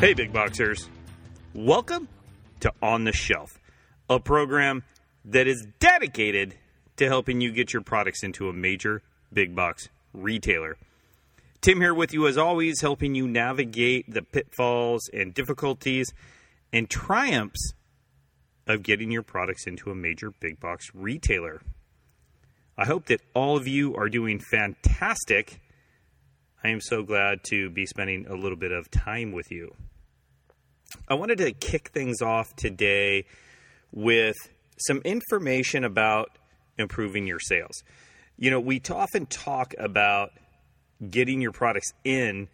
Hey, big boxers. Welcome to On the Shelf, a program that is dedicated to helping you get your products into a major big box retailer. Tim here with you as always, helping you navigate the pitfalls and difficulties and triumphs of getting your products into a major big box retailer. I hope that all of you are doing fantastic. I am so glad to be spending a little bit of time with you. I wanted to kick things off today with some information about improving your sales. You know, we often talk about getting your products in,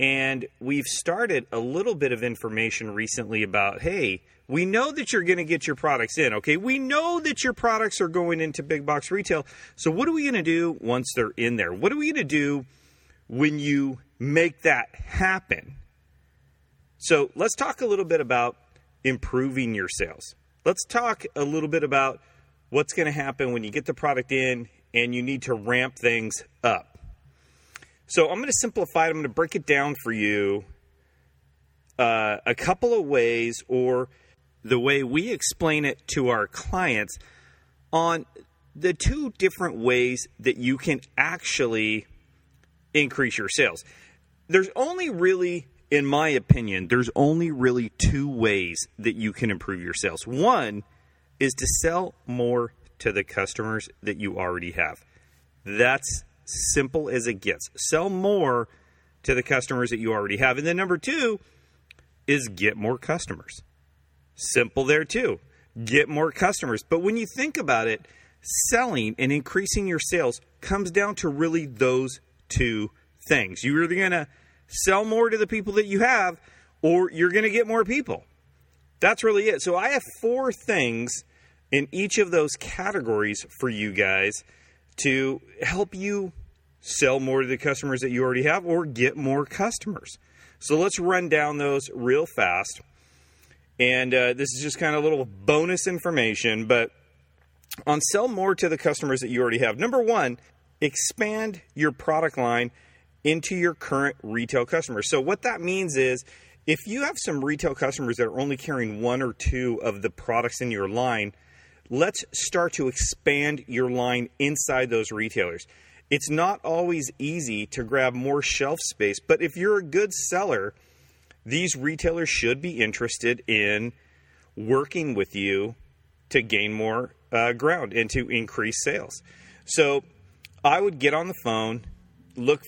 and we've started a little bit of information recently about, hey, we know that you're going to get your products in, okay? We know that your products are going into big box retail. So what are we going to do once they're in there? What are we going to do when you make that happen? So let's talk a little bit about improving your sales. Let's talk a little bit about what's going to happen when you get the product in and you need to ramp things up. So I'm going to simplify it. I'm going to break it down for you a couple of ways, or the way we explain it to our clients, on the two different ways that you can actually increase your sales. There's only really, in my opinion, there's only really two ways that you can improve your sales. One is to sell more to the customers that you already have. That's simple as it gets. Sell more to the customers that you already have. And then number two is get more customers. Simple there too. Get more customers. But when you think about it, selling and increasing your sales comes down to really those two things. You're either going to sell more to the people that you have, or you're going to get more people. That's really it. So I have four things in each of those categories for you guys to help you sell more to the customers that you already have or get more customers. So let's run down those real fast. And this is just kind of a little bonus information, but on sell more to the customers that you already have. Number one, expand your product line into your current retail customers. So what that means is, if you have some retail customers that are only carrying one or two of the products in your line, let's start to expand your line inside those retailers. It's not always easy to grab more shelf space, but if you're a good seller, these retailers should be interested in working with you to gain more ground and to increase sales. So I would get on the phone,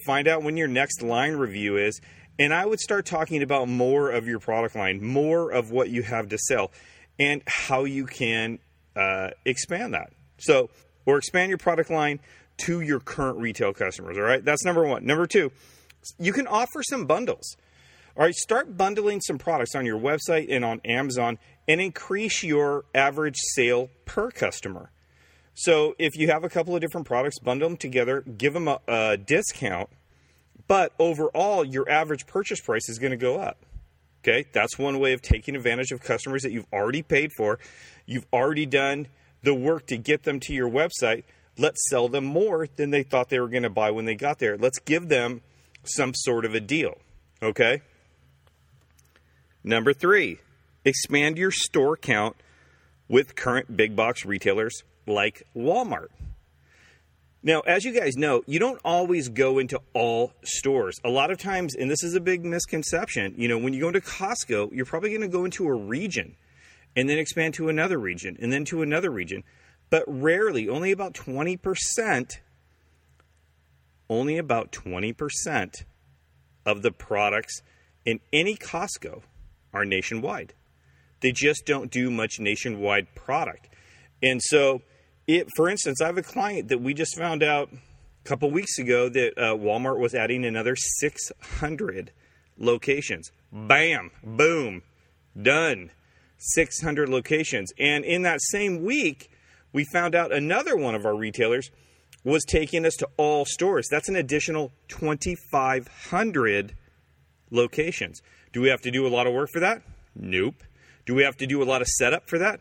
find out when your next line review is, and I would start talking about more of your product line, more of what you have to sell, and how you can expand that. So, or expand your product line to your current retail customers, all right? That's number one. Number two, you can offer some bundles. All right, start bundling some products on your website and on Amazon and increase your average sale per customer. So if you have a couple of different products, bundle them together, give them a discount, but overall your average purchase price is going to go up. Okay, that's one way of taking advantage of customers that you've already paid for. You've already done the work to get them to your website. Let's sell them more than they thought they were going to buy when they got there. Let's give them some sort of a deal, okay? Number three, expand your store count with current big box retailers like Walmart. Now, as you guys know, you don't always go into all stores. A lot of times, and this is a big misconception, you know, when you go into Costco, you're probably going to go into a region and then expand to another region and then to another region. But rarely, only about 20%, of the products in any Costco are nationwide. They just don't do much nationwide product. And so, for instance, I have a client that we just found out a couple weeks ago that Walmart was adding another 600 locations. Bam, boom, done. 600 locations. And in that same week, we found out another one of our retailers was taking us to all stores. That's an additional 2,500 locations. Do we have to do a lot of work for that? Nope. Do we have to do a lot of setup for that?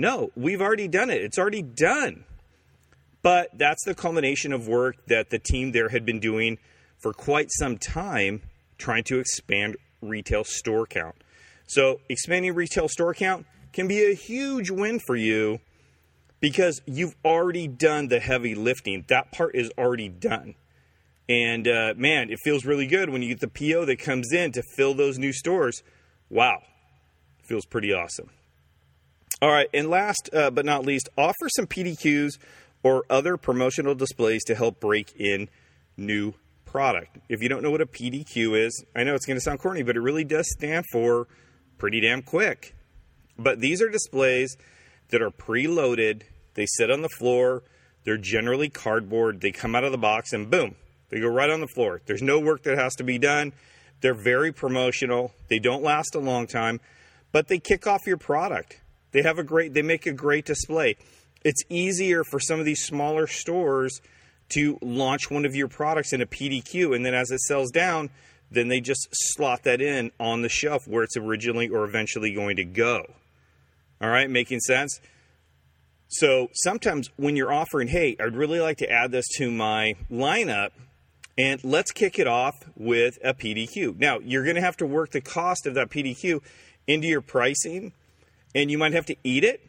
No, we've already done it. It's already done. But that's the culmination of work that the team there had been doing for quite some time, trying to expand retail store count. So expanding retail store count can be a huge win for you because you've already done the heavy lifting. That part is already done. And, man, it feels really good when you get the PO that comes in to fill those new stores. Wow. Feels pretty awesome. All right. And last but not least, offer some PDQs or other promotional displays to help break in new product. If you don't know what a PDQ is, I know it's going to sound corny, but it really does stand for pretty damn quick. But these are displays that are preloaded. They sit on the floor. They're generally cardboard. They come out of the box and boom. They go right on the floor. There's no work that has to be done. They're very promotional. They don't last a long time, but they kick off your product. They make a great display. It's easier for some of these smaller stores to launch one of your products in a PDQ, and then as it sells down, then they just slot that in on the shelf where it's originally or eventually going to go. All right, making sense? So sometimes when you're offering, hey, I'd really like to add this to my lineup, and let's kick it off with a PDQ. Now, you're going to have to work the cost of that PDQ into your pricing, and you might have to eat it.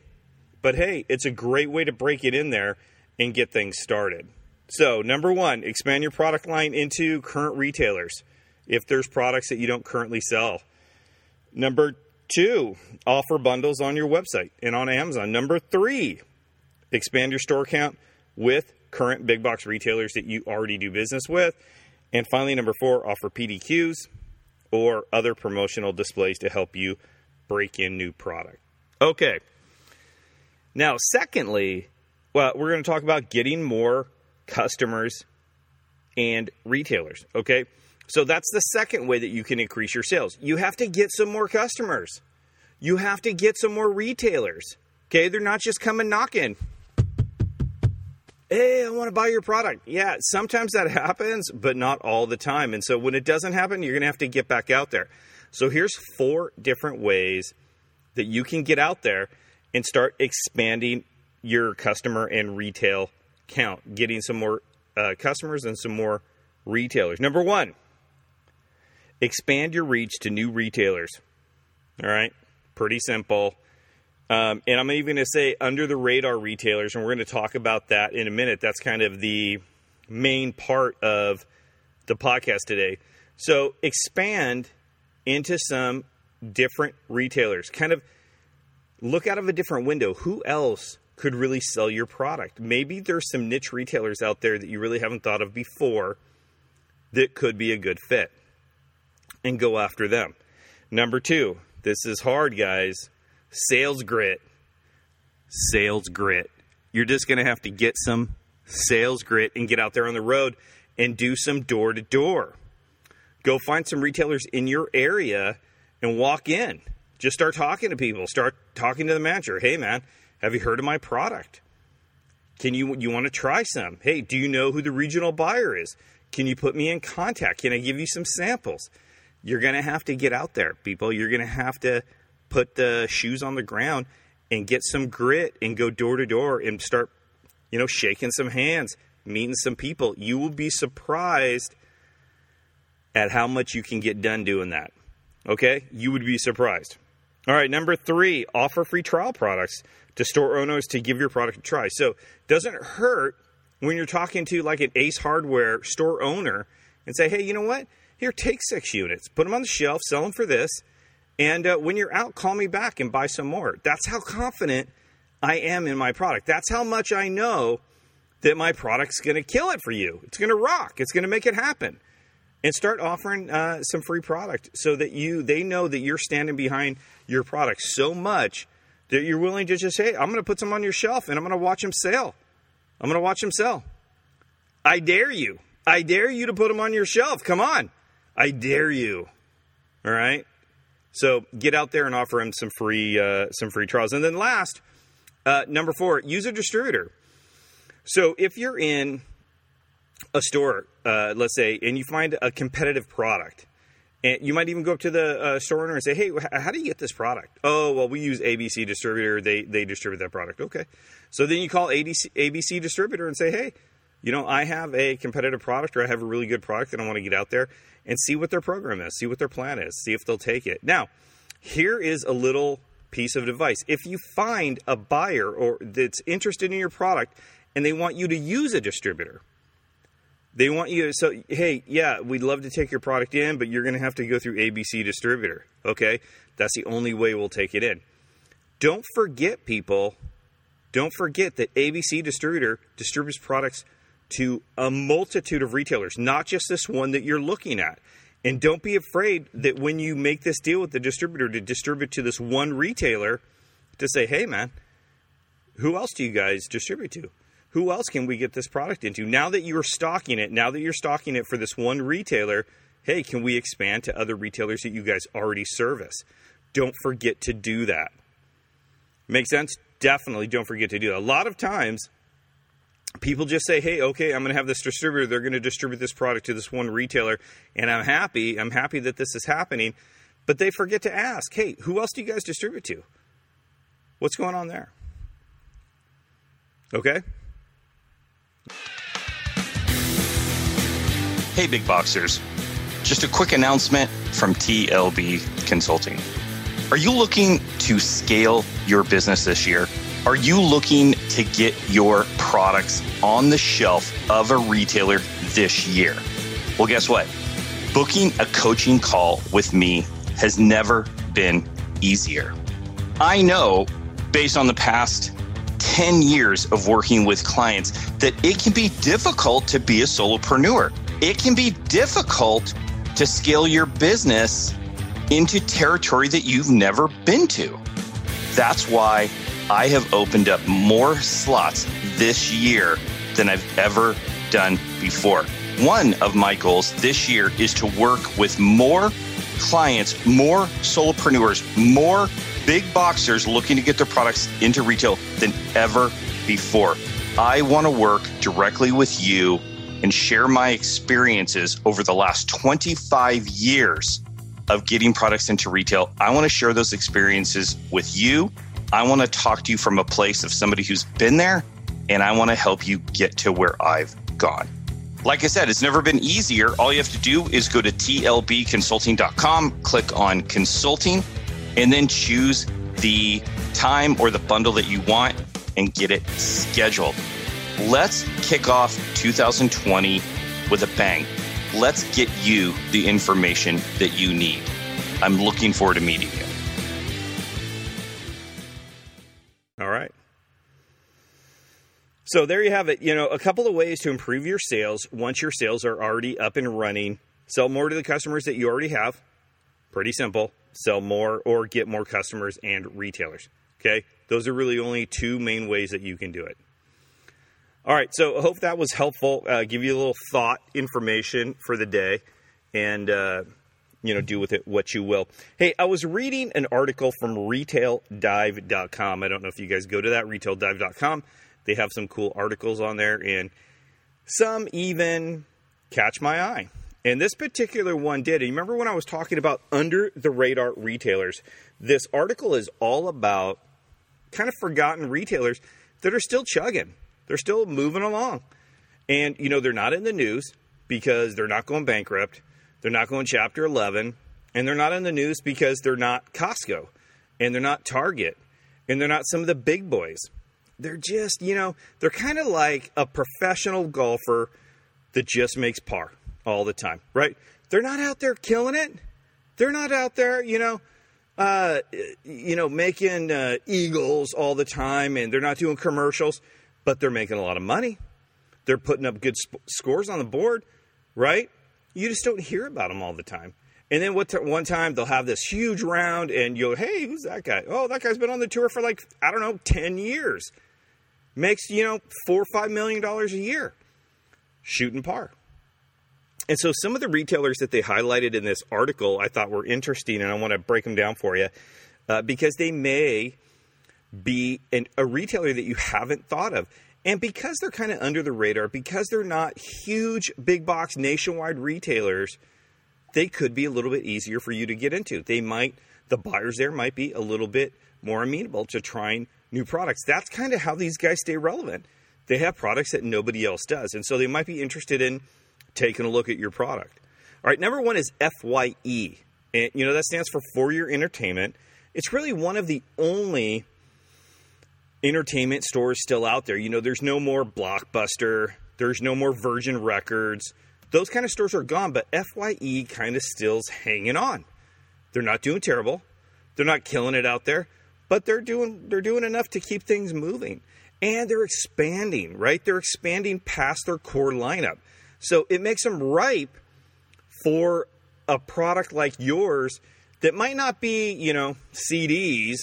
But, hey, it's a great way to break it in there and get things started. So, number one, expand your product line into current retailers if there's products that you don't currently sell. Number two, offer bundles on your website and on Amazon. Number three, expand your store count with current big box retailers that you already do business with. And finally, number four, offer PDQs or other promotional displays to help you break in new product. Okay. Now, secondly, well, we're going to talk about getting more customers and retailers. Okay. So that's the second way that you can increase your sales. You have to get some more customers. You have to get some more retailers. Okay. They're not just coming knocking. Hey, I want to buy your product. Yeah, sometimes that happens, but not all the time. And so when it doesn't happen, you're going to have to get back out there. So here's four different ways that you can get out there and start expanding your customer and retail count, getting some more customers and some more retailers. Number one, expand your reach to new retailers. All right, pretty simple. And I'm even going to say under the radar retailers, and we're going to talk about that in a minute. That's kind of the main part of the podcast today. So expand into some different retailers. Kind of look out of a different window. Who else could really sell your product? Maybe there's some niche retailers out there that you really haven't thought of before that could be a good fit, and go after them. Number two, this is hard, guys. Sales grit. You're just going to have to get some sales grit and get out there on the road and do some door to door. Go find some retailers in your area and walk in. Just start talking to people. Start talking to the manager. Hey, man, have you heard of my product? Can you want to try some? Hey, do you know who the regional buyer is? Can you put me in contact? Can I give you some samples? You're going to have to get out there, people. You're going to have to put the shoes on the ground and get some grit and go door to door and start, shaking some hands, meeting some people. You will be surprised at how much you can get done doing that. Okay? You would be surprised. All right. Number three, offer free trial products to store owners to give your product a try. So it doesn't hurt when you're talking to like an Ace Hardware store owner and say, hey, you know what? Here, take 6 units, put them on the shelf, sell them for this. And when you're out, call me back and buy some more. That's how confident I am in my product. That's how much I know that my product's going to kill it for you. It's going to rock. It's going to make it happen. And start offering some free product so that they know that you're standing behind your product so much that you're willing to just say, hey, I'm going to put some on your shelf and I'm going to watch them sell. I dare you. I dare you to put them on your shelf. Come on. I dare you. All right. So get out there and offer them some free trials. And then last, number four, use a distributor. So if you're in a store, let's say, and you find a competitive product, and you might even go up to the store owner and say, hey, how do you get this product? Oh, well, we use ABC Distributor. They distribute that product. Okay. So then you call ABC Distributor and say, hey, you know, I have a competitive product or I have a really good product and I want to get out there and see what their program is, see what their plan is, see if they'll take it. Now, here is a little piece of advice. If you find a buyer or that's interested in your product and they want you to use a distributor, they want you to say, hey, yeah, we'd love to take your product in, but you're going to have to go through ABC distributor. Okay, that's the only way we'll take it in. Don't forget, people, don't forget that ABC distributor distributes products to a multitude of retailers, not just this one that you're looking at. And don't be afraid that when you make this deal with the distributor to distribute to this one retailer to say, hey, man, who else do you guys distribute to? Who else can we get this product into? Now that you're stocking it, now that you're stocking it for this one retailer, hey, can we expand to other retailers that you guys already service? Don't forget to do that. Make sense? Definitely don't forget to do that. A lot of times, people just say, hey, okay, I'm going to have this distributor. They're going to distribute this product to this one retailer, and I'm happy. I'm happy that this is happening. But they forget to ask, hey, who else do you guys distribute to? What's going on there? Okay? Hey, Big Boxers. Just a quick announcement from TLB Consulting. Are you looking to scale your business this year? Are you looking to get your products on the shelf of a retailer this year? Well, guess what? Booking a coaching call with me has never been easier. I know, based on the past 10 years of working with clients, that it can be difficult to be a solopreneur. It can be difficult to scale your business into territory that you've never been to. That's why I have opened up more slots this year than I've ever done before. One of my goals this year is to work with more clients, more solopreneurs, more big boxers looking to get their products into retail than ever before. I want to work directly with you and share my experiences over the last 25 years of getting products into retail. I want to share those experiences with you. I want to talk to you from a place of somebody who's been there, and I want to help you get to where I've gone. Like I said, it's never been easier. All you have to do is go to TLBconsulting.com, click on consulting, and then choose the time or the bundle that you want and get it scheduled. Let's kick off 2020 with a bang. Let's get you the information that you need. I'm looking forward to meeting you. All right. So there you have it. You know, a couple of ways to improve your sales once your sales are already up and running. Sell more to the customers that you already have. Pretty simple. Sell more or get more customers and retailers. Okay. Those are really only two main ways that you can do it. All right. So I hope that was helpful. Give you a little thought information for the day and, you know, do with it what you will. Hey, I was reading an article from RetailDive.com. I don't know if you guys go to that, RetailDive.com. They have some cool articles on there, and some even catch my eye. And this particular one did. And you remember when I was talking about under-the-radar retailers? This article is all about kind of forgotten retailers that are still chugging. They're still moving along. And, you know, they're not in the news because they're not going bankrupt. They're not going Chapter 11, and they're not in the news because they're not Costco, and they're not Target, and they're not some of the big boys. They're just, you know, they're kind of like a professional golfer that just makes par all the time, right? They're not out there killing it. They're not out there, you know, making eagles all the time, and they're not doing commercials, but they're making a lot of money. They're putting up good scores on the board, right? You just don't hear about them all the time. And then one time they'll have this huge round and you'll, hey, who's that guy? Oh, that guy's been on the tour for like, I don't know, 10 years. Makes, you know, $4 or $5 million a year. Shooting par. And so some of the retailers that they highlighted in this article I thought were interesting, and I want to break them down for you because they may be a retailer that you haven't thought of. And because they're kind of under the radar, because they're not huge big box nationwide retailers, they could be a little bit easier for you to get into. The buyers there might be a little bit more amenable to trying new products. That's kind of how these guys stay relevant. They have products that nobody else does. And so they might be interested in taking a look at your product. All right, number one is FYE. And, you know, that stands for four-year entertainment. It's really one of the only entertainment stores still out there. You know, there's no more Blockbuster. There's no more Virgin Records. Those kind of stores are gone, but FYE kind of still's hanging on. They're not doing terrible. They're not killing it out there, but they're doing enough to keep things moving. And they're expanding, right? They're expanding past their core lineup. So it makes them ripe for a product like yours that might not be, you know, CDs.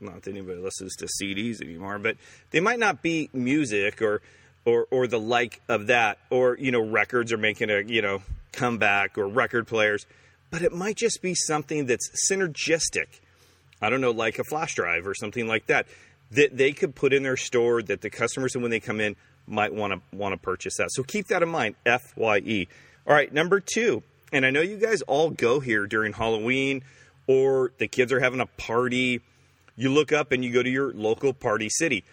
Not that anybody listens to CDs anymore, but they might not be music or the like of that. Or, you know, records are making a, you know, comeback, or record players. But it might just be something that's synergistic. I don't know, like a flash drive or something like that, that they could put in their store that the customers, when they come in, might want to purchase that. So keep that in mind, FYE. All right, number two, and I know you guys all go here during Halloween, or the kids are having a party. You look up and you go to your local party city.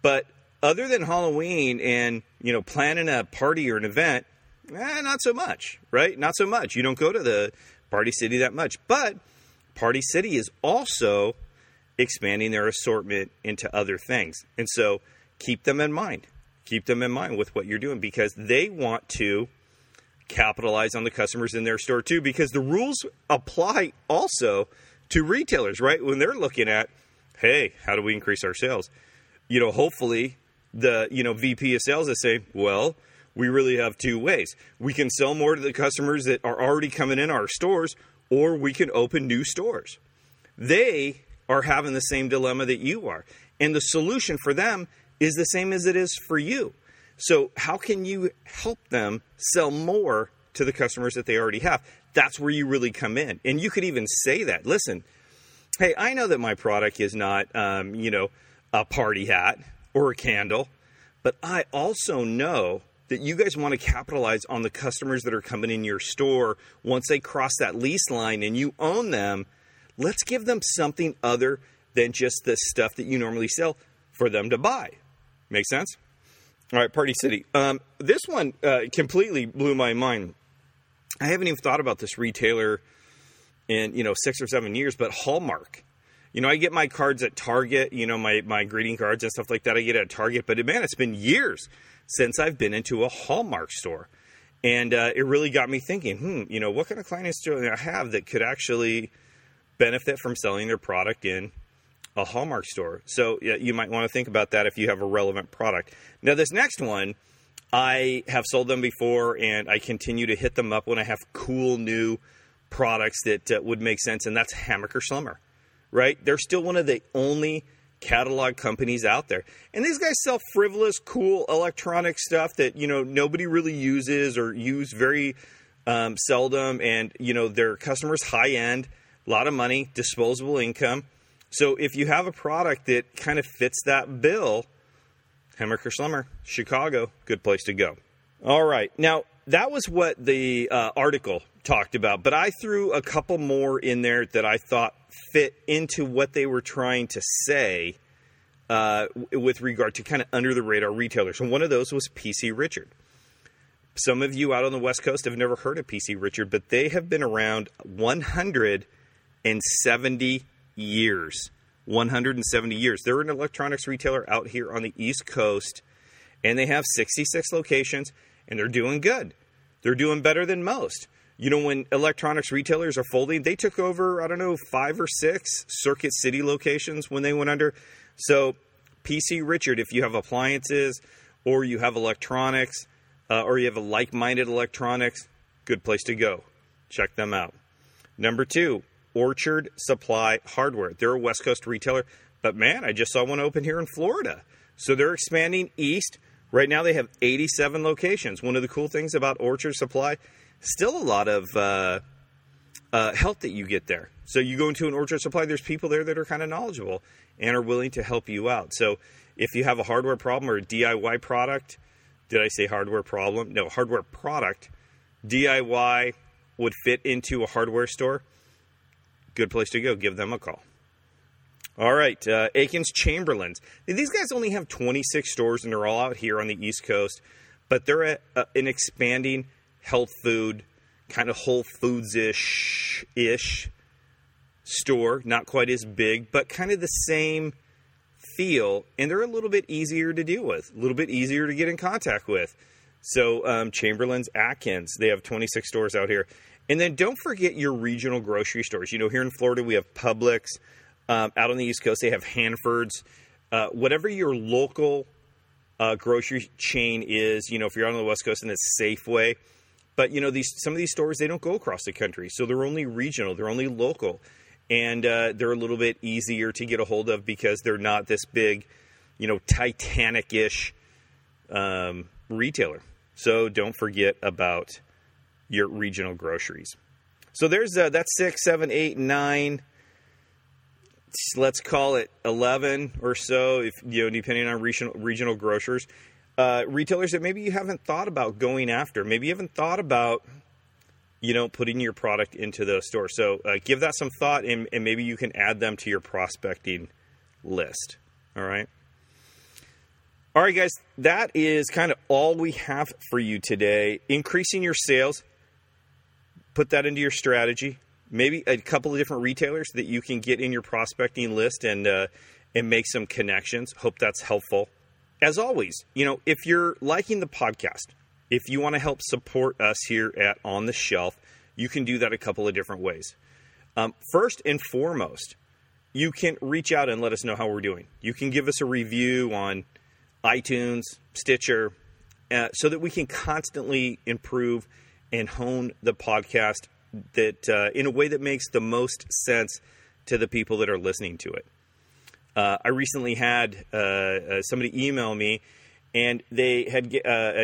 But other than Halloween and, you know, planning a party or an event, not so much, right? Not so much. You don't go to the party city that much. But Party City is also expanding their assortment into other things. And so keep them in mind. Keep them in mind with what you're doing, because they want to capitalize on the customers in their store too, because the rules apply also to retailers, right? When they're looking at, hey, how do we increase our sales? You know, hopefully the, you know, VP of sales is saying, well, we really have two ways. We can sell more to the customers that are already coming in our stores, or we can open new stores. They are having the same dilemma that you are. And the solution for them is the same as it is for you. So how can you help them sell more to the customers that they already have? That's where you really come in. And you could even say that. Listen, hey, I know that my product is not, you know, a party hat or a candle, but I also know that you guys want to capitalize on the customers that are coming in your store. Once they cross that lease line and you own them, let's give them something other than just the stuff that you normally sell for them to buy. Make sense? All right, Party City. This one completely blew my mind. I haven't even thought about this retailer in, you know, 6 or 7 years, but Hallmark. You know, I get my cards at Target, you know, my greeting cards and stuff like that I get at Target. But, man, it's been years since I've been into a Hallmark store. And it really got me thinking, you know, what kind of clients do I have that could actually benefit from selling their product in a Hallmark store? So yeah, you might want to think about that if you have a relevant product. Now, this next one, I have sold them before, and I continue to hit them up when I have cool new products that would make sense, and that's Hammacher Schlemmer, right? They're still one of the only catalog companies out there. And these guys sell frivolous, cool electronic stuff that, you know, nobody really uses or use very seldom. And, you know, their customers high end, a lot of money, disposable income. So if you have a product that kind of fits that bill, Hammacher Schlemmer, Chicago, good place to go. All right. Now, that was what the article talked about, but I threw a couple more in there that I thought fit into what they were trying to say with regard to kind of under-the-radar retailers. And one of those was PC Richard. Some of you out on the West Coast have never heard of PC Richard, but they have been around 170 years. 170 years. They're an electronics retailer out here on the East Coast, and they have 66 locations. And they're doing good. They're doing better than most. You know, when electronics retailers are folding, they took over, I don't know, 5 or 6 Circuit City locations when they went under. So PC Richard, if you have appliances or you have electronics or you have a like-minded electronics, good place to go. Check them out. Number two, Orchard Supply Hardware. They're a West Coast retailer. But, man, I just saw one open here in Florida. So they're expanding east. Right now, they have 87 locations. One of the cool things about Orchard Supply, still a lot of help that you get there. So you go into an Orchard Supply, there's people there that are kind of knowledgeable and are willing to help you out. So if you have a hardware problem or a DIY product, did I say hardware problem? No, hardware product. DIY would fit into a hardware store. Good place to go. Give them a call. All right, Aiken's Chamberlin's. These guys only have 26 stores, and they're all out here on the East Coast, but they're an expanding health food, kind of Whole Foods-ish store. Not quite as big, but kind of the same feel, and they're a little bit easier to deal with, a little bit easier to get in contact with. So Chamberlin's, Atkins, they have 26 stores out here. And then don't forget your regional grocery stores. You know, here in Florida, we have Publix. Out on the East Coast, they have Hanford's. Whatever your local grocery chain is, you know, if you're out on the West Coast, and it's Safeway. But, you know, some of these stores, they don't go across the country. So they're only regional. They're only local. And they're a little bit easier to get a hold of because they're not this big, you know, Titanic-ish retailer. So don't forget about your regional groceries. So there's that's 6, 7, 8, 9. Let's call it 11 or so, if you know, depending on regional grocers, retailers that maybe you haven't thought about going after. Maybe you haven't thought about, you know, putting your product into those stores. So give that some thought, and maybe you can add them to your prospecting list. All right. All right, guys, that is kind of all we have for you today. Increasing your sales, put that into your strategy. Maybe a couple of different retailers that you can get in your prospecting list and make some connections. Hope that's helpful. As always, you know, if you're liking the podcast, if you want to help support us here at On the Shelf, you can do that a couple of different ways. First and foremost, you can reach out and let us know how we're doing. You can give us a review on iTunes, Stitcher, so that we can constantly improve and hone the podcast that in a way that makes the most sense to the people that are listening to it. I recently had somebody email me, and they had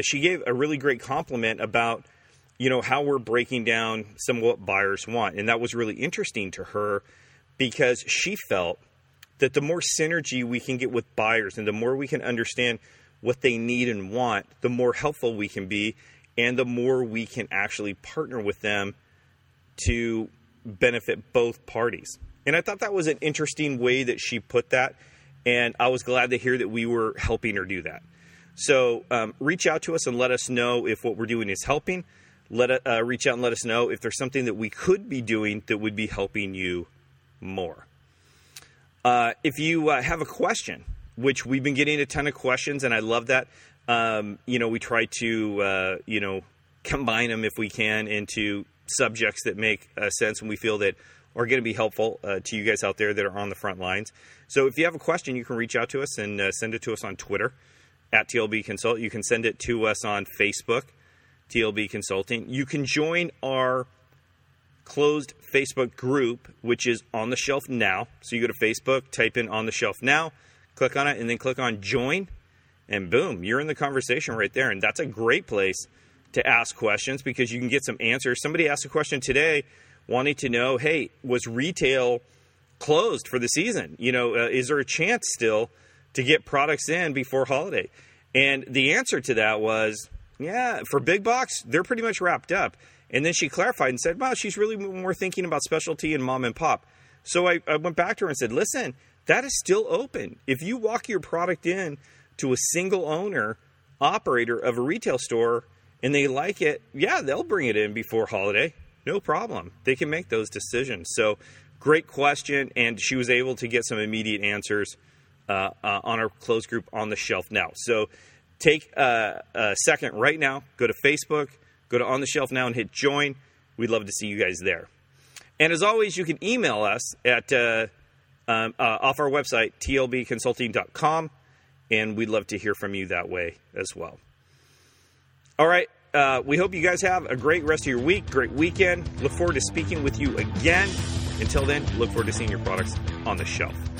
she gave a really great compliment about, you know, how we're breaking down some of what buyers want, and that was really interesting to her because she felt that the more synergy we can get with buyers and the more we can understand what they need and want, the more helpful we can be, and the more we can actually partner with them to benefit both parties. And I thought that was an interesting way that she put that, and I was glad to hear that we were helping her do that. So reach out to us and let us know if what we're doing is helping. Reach out and let us know if there's something that we could be doing that would be helping you more. If you have a question, which we've been getting a ton of questions, and I love that. You know, we try to you know, combine them if we can into subjects that make sense and we feel that are going to be helpful to you guys out there that are on the front lines. So if you have a question, you can reach out to us and send it to us on Twitter at TLB Consult. You can send it to us on Facebook, TLB Consulting. You can join our closed Facebook group, which is On the Shelf Now. So you go to Facebook, type in On the Shelf Now, click on it, and then click on Join, and boom, you're in the conversation right there. And that's a great place to ask questions because you can get some answers. Somebody asked a question today wanting to know, hey, was retail closed for the season? You know, is there a chance still to get products in before holiday? And the answer to that was, yeah, for big box, they're pretty much wrapped up. And then she clarified and said, well, she's really more thinking about specialty and mom and pop. So I went back to her and said, listen, that is still open. If you walk your product in to a single owner, operator of a retail store, and they like it, yeah, they'll bring it in before holiday. No problem. They can make those decisions. So great question, and she was able to get some immediate answers on our closed group On the Shelf Now. So take a second right now. Go to Facebook. Go to On the Shelf Now and hit join. We'd love to see you guys there. And as always, you can email us at off our website, tlbconsulting.com, and we'd love to hear from you that way as well. All right, we hope you guys have a great rest of your week, great weekend. Look forward to speaking with you again. Until then, look forward to seeing your products on the shelf.